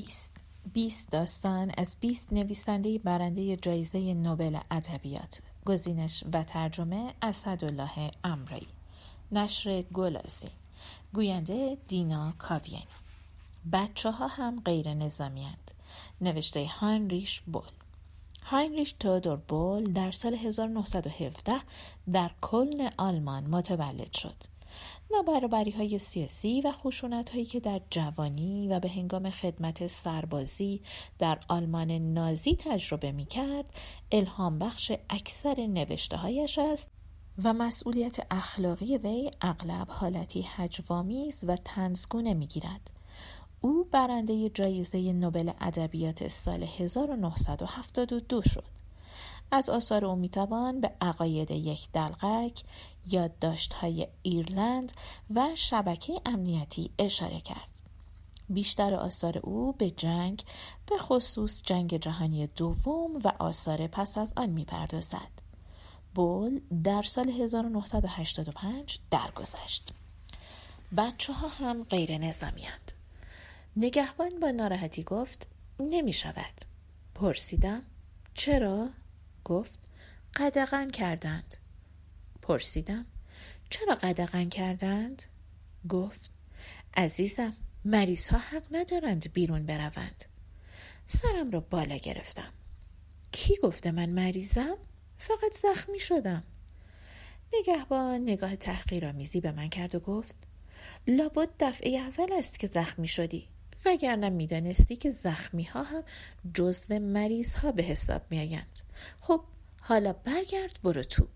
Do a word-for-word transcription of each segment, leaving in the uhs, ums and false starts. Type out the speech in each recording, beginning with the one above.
بیست بیست داستان از بیست نویسنده برنده جایزه نوبل ادبیات. گزینش و ترجمه اسدالله امرایی. نشر گلاسین. گوینده دینا کاویانی. بچه ها هم غیر نظامی هند. نوشته هاینریش بول. هاینریش تئودور بول در سال هزار و نهصد و هفده در کلن آلمان متولد شد. نابرابری‌های سیاسی و خشونت‌هایی که در جوانی و به هنگام خدمت سربازی در آلمان نازی تجربه می‌کرد، الهام بخش اکثر نوشته‌هایش است و مسئولیت اخلاقی وی اغلب حالتی هجوآمیز و طنزگونه می‌گیرد. او برنده جایزه نوبل ادبیات سال هزار و نهصد و هفتاد و دو شد. از آثار او میتوان به عقاید یک دلقک، یادداشت‌های ایرلند و شبکه امنیتی اشاره کرد. بیشتر آثار او به جنگ، به خصوص جنگ جهانی دوم و آثار پس از آن میپردازد. بول در سال هزار و نهصد و هشتاد و پنج درگذشت. بچه‌ها هم غیر نظامی‌اند. نگهبان با ناراحتی گفت: نمی شود. پرسیدم: چرا؟ گفت: قدغن کردند. پرسیدم: چرا قدغن کردند؟ گفت: عزیزم، مریض ها حق ندارند بیرون بروند. سرم را بالا گرفتم. کی گفته من مریضم؟ فقط زخمی شدم. نگهبان نگاه تحقیرآمیزی به من کرد و گفت: لابد دفعه اول است که زخمی شدی، وگرنه می دانستی که زخمی ها هم جزو مریض ها به حساب می آیند. خب حالا برگرد برو تو.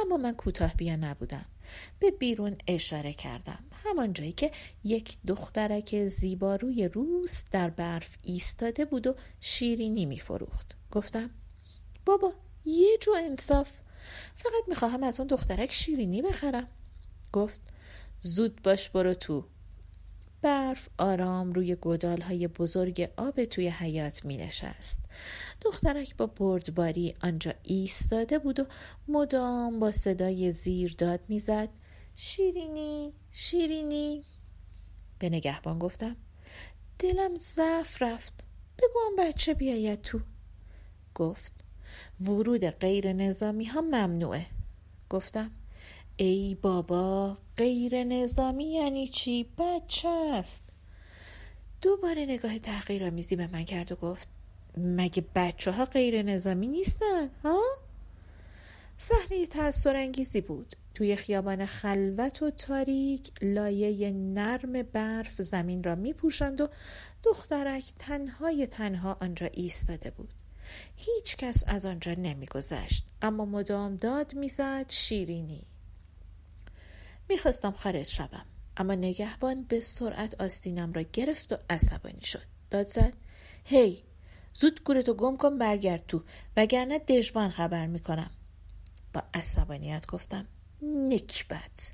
اما من کوتاه بیا نبودم. به بیرون اشاره کردم، همان جایی که یک دخترک زیباروی روس در برف ایستاده بود و شیرینی می فروخت. گفتم: بابا یه جو انصاف، فقط می خواهم از اون دخترک شیرینی بخرم. گفت: زود باش برو تو. برف آرام روی گودال‌های بزرگ آب توی حیاط می‌نشست. دخترک با بردباری آنجا ایستاده بود و مدام با صدای زیر داد می‌زد: شیرینی، شیرینی. به نگهبان گفتم: دلم ضعف رفت، بگو آن بچه بیاید تو. گفت: ورود غیر نظامی ها ممنوعه. گفتم: ای بابا، غیر نظامی یعنی چی؟ بچه است. دوباره نگاه تحقیرآمیزی به من کرد و گفت: مگه بچه ها غیر نظامی نیستن؟ ها؟ صحنه تأثیرانگیزی بود. توی خیابان خلوت و تاریک لایه نرم برف زمین را می پوشند و دخترک تنهای تنها آنجا ایستاده بود. هیچ کس از آنجا نمی گذشت، اما مدام داد می زد: شیرینی. میخواستم خارج شوم، اما نگهبان به سرعت آستینم را گرفت و عصبانی شد. داد زد: هی، زود گورتو گم کن برگرد تو، وگرنه دژبان خبر میکنم. با عصبانیت گفتم: نکبت.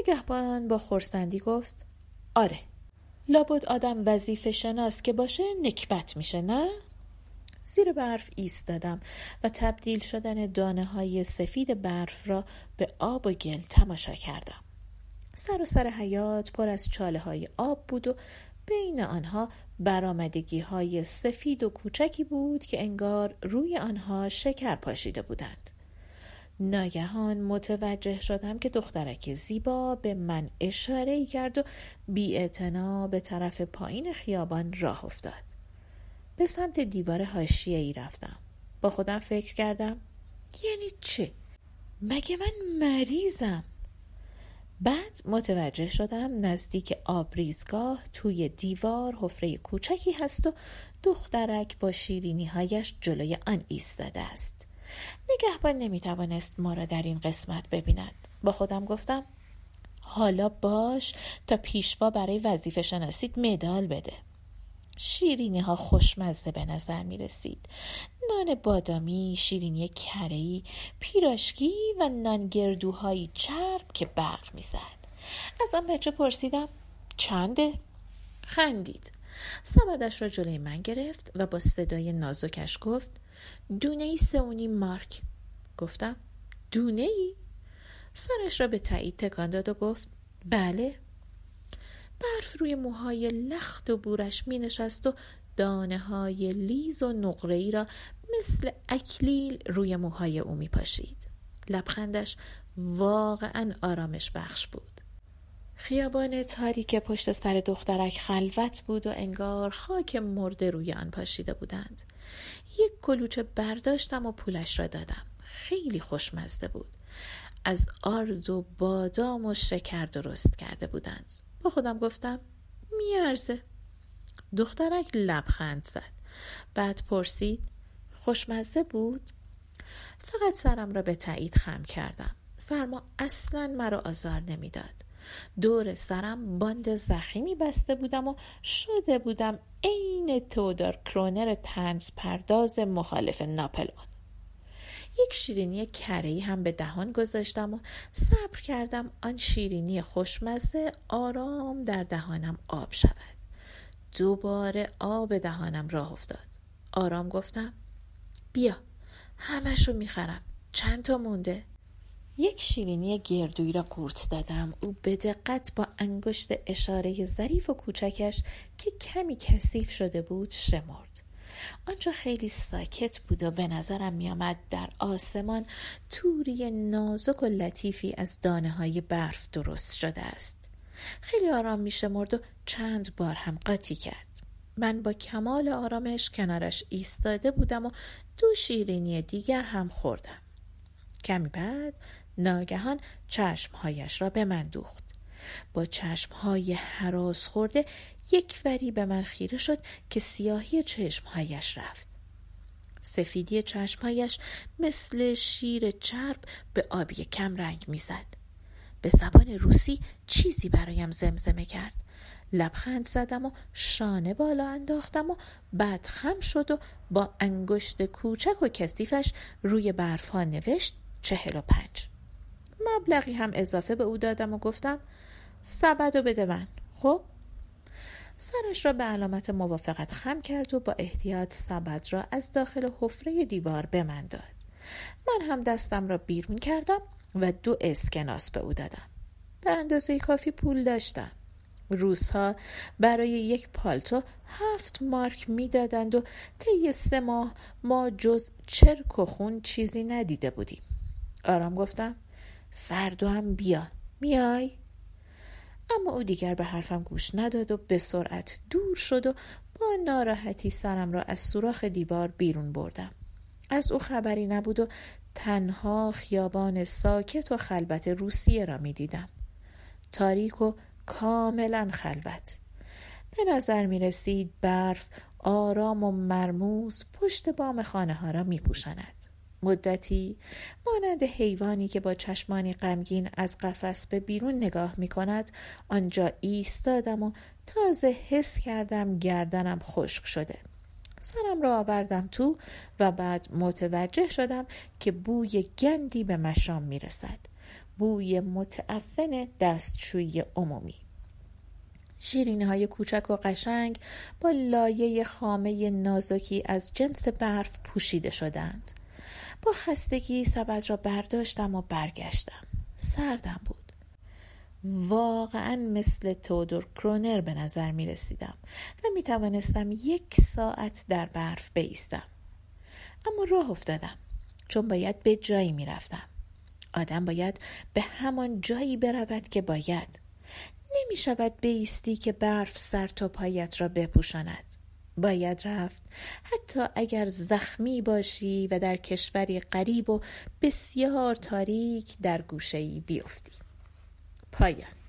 نگهبان با خرسندی گفت: آره، لابد آدم وظیفه شناس که باشه نکبت میشه، نه؟ زیر برف ایستادم و تبدیل شدن دانه های سفید برف را به آب و گل تماشا کردم. سر و سر حیاط پر از چاله های آب بود و بین آنها برآمدگی های سفید و کوچکی بود که انگار روی آنها شکر پاشیده بودند. ناگهان متوجه شدم که دخترک زیبا به من اشاره کرد و بی‌اعتنا به طرف پایین خیابان راه افتاد. به سمت دیوار حاشیه‌ای رفتم. با خودم فکر کردم: یعنی چه؟ مگه من مریضم؟ بعد متوجه شدم نزدیک آبریزگاه توی دیوار حفره کوچکی هست و دخترک با شیرینی‌هایش جلوی آن ایستاده است. نگهبان نمی‌توانست ما را در این قسمت ببیند. با خودم گفتم: حالا باش تا پیشوا برای وظیفه شناسیت مدال بده. شیرینی ها خوشمزه به نظر می رسید. نان بادامی، شیرینی کره‌ای، پیراشکی و نان گردوهایی چرب که برق می زد. از آن بچه پرسیدم: چنده؟ خندید. سبدش را جلوی من گرفت و با صدای نازکش گفت: دونه ای سونی مارک. گفتم: دونه ای؟ سرش را به تایید تکان داد و گفت: بله. برف روی موهای لخت و بورش می نشست و دانه های لیز و نقره‌ای را مثل اکلیل روی موهای او می پاشید. لبخندش واقعا آرامش بخش بود. خیابان تاریک پشت سر دخترک خلوت بود و انگار خاک مرده روی آن پاشیده بودند. یک کلوچه برداشتم و پولش را دادم. خیلی خوشمزه بود. از آرد و بادام و شکر درست کرده بودند. با خودم گفتم میارزه. دخترک لبخند زد. بعد پرسید خوشمزه بود؟ فقط سرم را به تایید خم کردم. سرما اصلاً مرا آزار نمیداد. دور سرم باند زخیمی بسته بودم و شده بودم عین تئودور کرونر طنز پرداز مخالف ناپلئون. یک شیرینی کره‌ای هم به دهان گذاشتم و صبر کردم آن شیرینی خوشمزه آرام در دهانم آب شود. دوباره آب دهانم راه افتاد. آرام گفتم بیا همشو میخرم، چند تا مونده. یک شیرینی گردویی را قورت دادم. او به دقت با انگشت اشاره ظریف و کوچکش که کمی کثیف شده بود شمرد. آنجا خیلی ساکت بود و به نظرم می‌آمد در آسمان توری نازک و لطیفی از دانه‌های برف درست شده است. خیلی آرام می‌شمرد و چند بار هم قاطی کرد. من با کمال آرامش کنارش ایستاده بودم و دو شیرینی دیگر هم خوردم. کمی بعد ناگهان چشمهایش را به من دوخت. با چشمهای هراس خورده یک وری به من خیره شد که سیاهی چشمهایش رفت. سفیدی چشمهایش مثل شیر چرب به آبی کم رنگ می زد. به زبان روسی چیزی برایم زمزمه کرد. لبخند زدم و شانه بالا انداختم و بعد خم شد و با انگشت کوچک و کثیفش روی برف ها نوشت چهل و پنج. مبلغی هم اضافه به او دادم و گفتم سبدو بده من. خب سرش را به علامت موافقت خم کرد و با احتیاط سبد را از داخل حفره دیوار به من داد. من هم دستم را بیرون کردم و دو اسکناس به او دادم. به اندازه کافی پول داشتم. روس‌ها برای یک پالتو هفت مارک می‌دادند و طی سه ماه ما جز چرک و خون چیزی ندیده بودیم. آرام گفتم فردا هم بیا، میای؟ اما او دیگر به حرفم گوش نداد و به سرعت دور شد و با ناراحتی سرم را از سوراخ دیوار بیرون بردم. از او خبری نبود و تنها خیابان ساکت و خلوت روسیه را می‌دیدم. تاریک و کاملا خلوت. به نظر می رسید برف آرام و مرموز پشت بام خانه ها را می پوشاند. مدتی مانند حیوانی که با چشمانی غمگین از قفس به بیرون نگاه می کند آنجا ایستادم و تازه حس کردم گردنم خشک شده. سرم را آوردم تو و بعد متوجه شدم که بوی گندی به مشام می رسد. بوی متعفن دستشویی عمومی. شیرینی‌های کوچک و قشنگ با لایه خامه نازکی از جنس برف پوشیده شدند. با خستگی سبد را برداشتم و برگشتم. سردم بود. واقعا مثل تئودور کرونر به نظر می رسیدم و می توانستم یک ساعت در برف بایستم. اما راه افتادم چون باید به جایی می رفتم. آدم باید به همان جایی برود که باید. نمی شود بایستی که برف سر تا پایت را بپوشاند. باید رفت حتی اگر زخمی باشی و در کشوری غریب و بسیار تاریک در گوشه‌ای بیفتی. پایان.